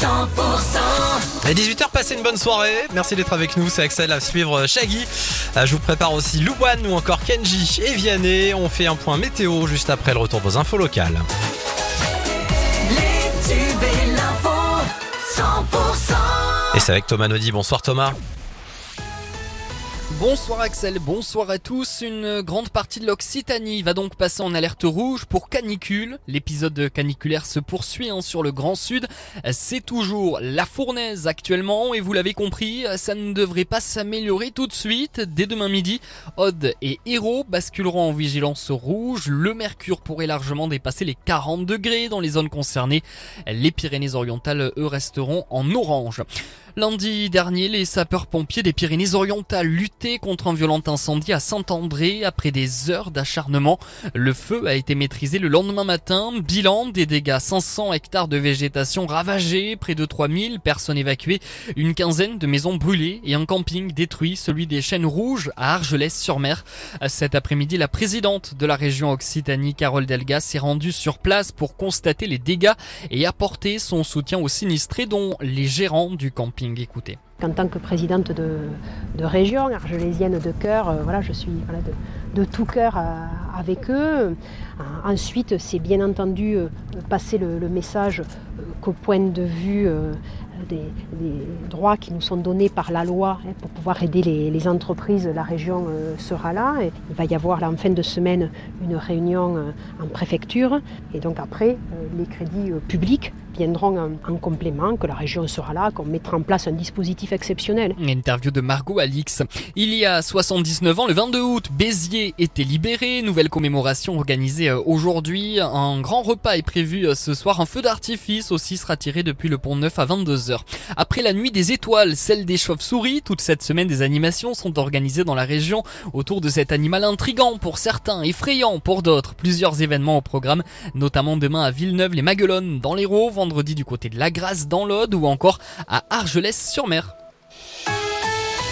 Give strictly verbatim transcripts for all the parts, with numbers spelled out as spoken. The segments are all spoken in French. cent pour cent. Et dix-huit heures, passez une bonne soirée. Merci d'être avec nous, c'est Axel, à suivre Shaggy. Je vous prépare aussi Louane ou encore Kenji et Vianney. On fait un point météo juste après le retour de vos infos locales. Les tubes et l'info cent pour cent. Et c'est avec Thomas Naudi. Bonsoir Thomas. Bonsoir Axel, bonsoir à tous. Une grande partie de l'Occitanie va donc passer en alerte rouge pour canicule. L'épisode caniculaire se poursuit hein, sur le Grand Sud. C'est toujours la fournaise actuellement et vous l'avez compris, ça ne devrait pas s'améliorer tout de suite. Dès demain midi, Aude et Hérault basculeront en vigilance rouge. Le mercure pourrait largement dépasser les quarante degrés dans les zones concernées. Les Pyrénées-Orientales, eux, resteront en orange. Lundi dernier, les sapeurs-pompiers des Pyrénées-Orientales luttaient contre un violent incendie à Saint-André après des heures d'acharnement. Le feu a été maîtrisé le lendemain matin. Bilan des dégâts, cinq cents hectares de végétation ravagés, près de trois mille personnes évacuées, une quinzaine de maisons brûlées et un camping détruit, celui des Chênes Rouges à Argelès-sur-Mer. Cet après-midi, la présidente de la région Occitanie, Carole Delga, s'est rendue sur place pour constater les dégâts et apporter son soutien aux sinistrés, dont les gérants du camping. Écoutez. En tant que présidente de, de région, argelésienne de cœur, euh, voilà, je suis voilà, de, de tout cœur euh, avec eux. Euh, ensuite, c'est bien entendu euh, passer le, le message euh, qu'au point de vue euh, des, des droits qui nous sont donnés par la loi hein, pour pouvoir aider les, les entreprises, la région euh, sera là. Et il va y avoir là, en fin de semaine une réunion euh, en préfecture. Et donc après, euh, les crédits euh, publics viendront en, en complément, que la région sera là, qu'on mettra en place un dispositif exceptionnel. Interview de Margot Alix. Il y a soixante-dix-neuf ans, le vingt-deux août, Béziers était libéré. Nouvelle commémoration organisée aujourd'hui. Un grand repas est prévu ce soir. Un feu d'artifice aussi sera tiré depuis le Pont-Neuf à vingt-deux heures. Après la nuit des étoiles, celle des chauves-souris, toute cette semaine des animations sont organisées dans la région autour de cet animal intrigant pour certains, effrayant pour d'autres. Plusieurs événements au programme, notamment demain à Villeneuve-lès-Maguelone, dans l'Hérault, vendredi du côté de La Grasse dans l'Aude ou encore à Argelès-sur-Mer.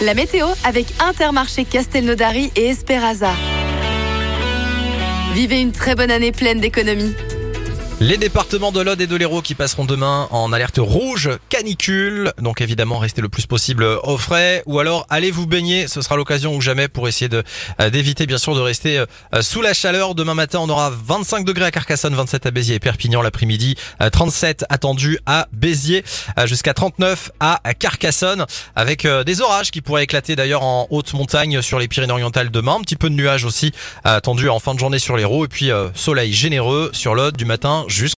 La météo avec Intermarché Castelnaudary et Esperaza. Vivez une très bonne année pleine d'économies. Les départements de l'Aude et de l'Hérault qui passeront demain en alerte rouge, canicule. Donc évidemment, restez le plus possible au frais ou alors allez vous baigner. Ce sera l'occasion ou jamais pour essayer de, d'éviter bien sûr de rester sous la chaleur. Demain matin, on aura vingt-cinq degrés à Carcassonne, vingt-sept à Béziers et Perpignan l'après-midi, trente-sept attendus à Béziers, jusqu'à trente-neuf à Carcassonne, avec des orages qui pourraient éclater d'ailleurs en haute montagne sur les Pyrénées-Orientales demain. Un petit peu de nuages aussi attendus en fin de journée sur l'Hérault et puis soleil généreux sur l'Aude du matin jusqu'à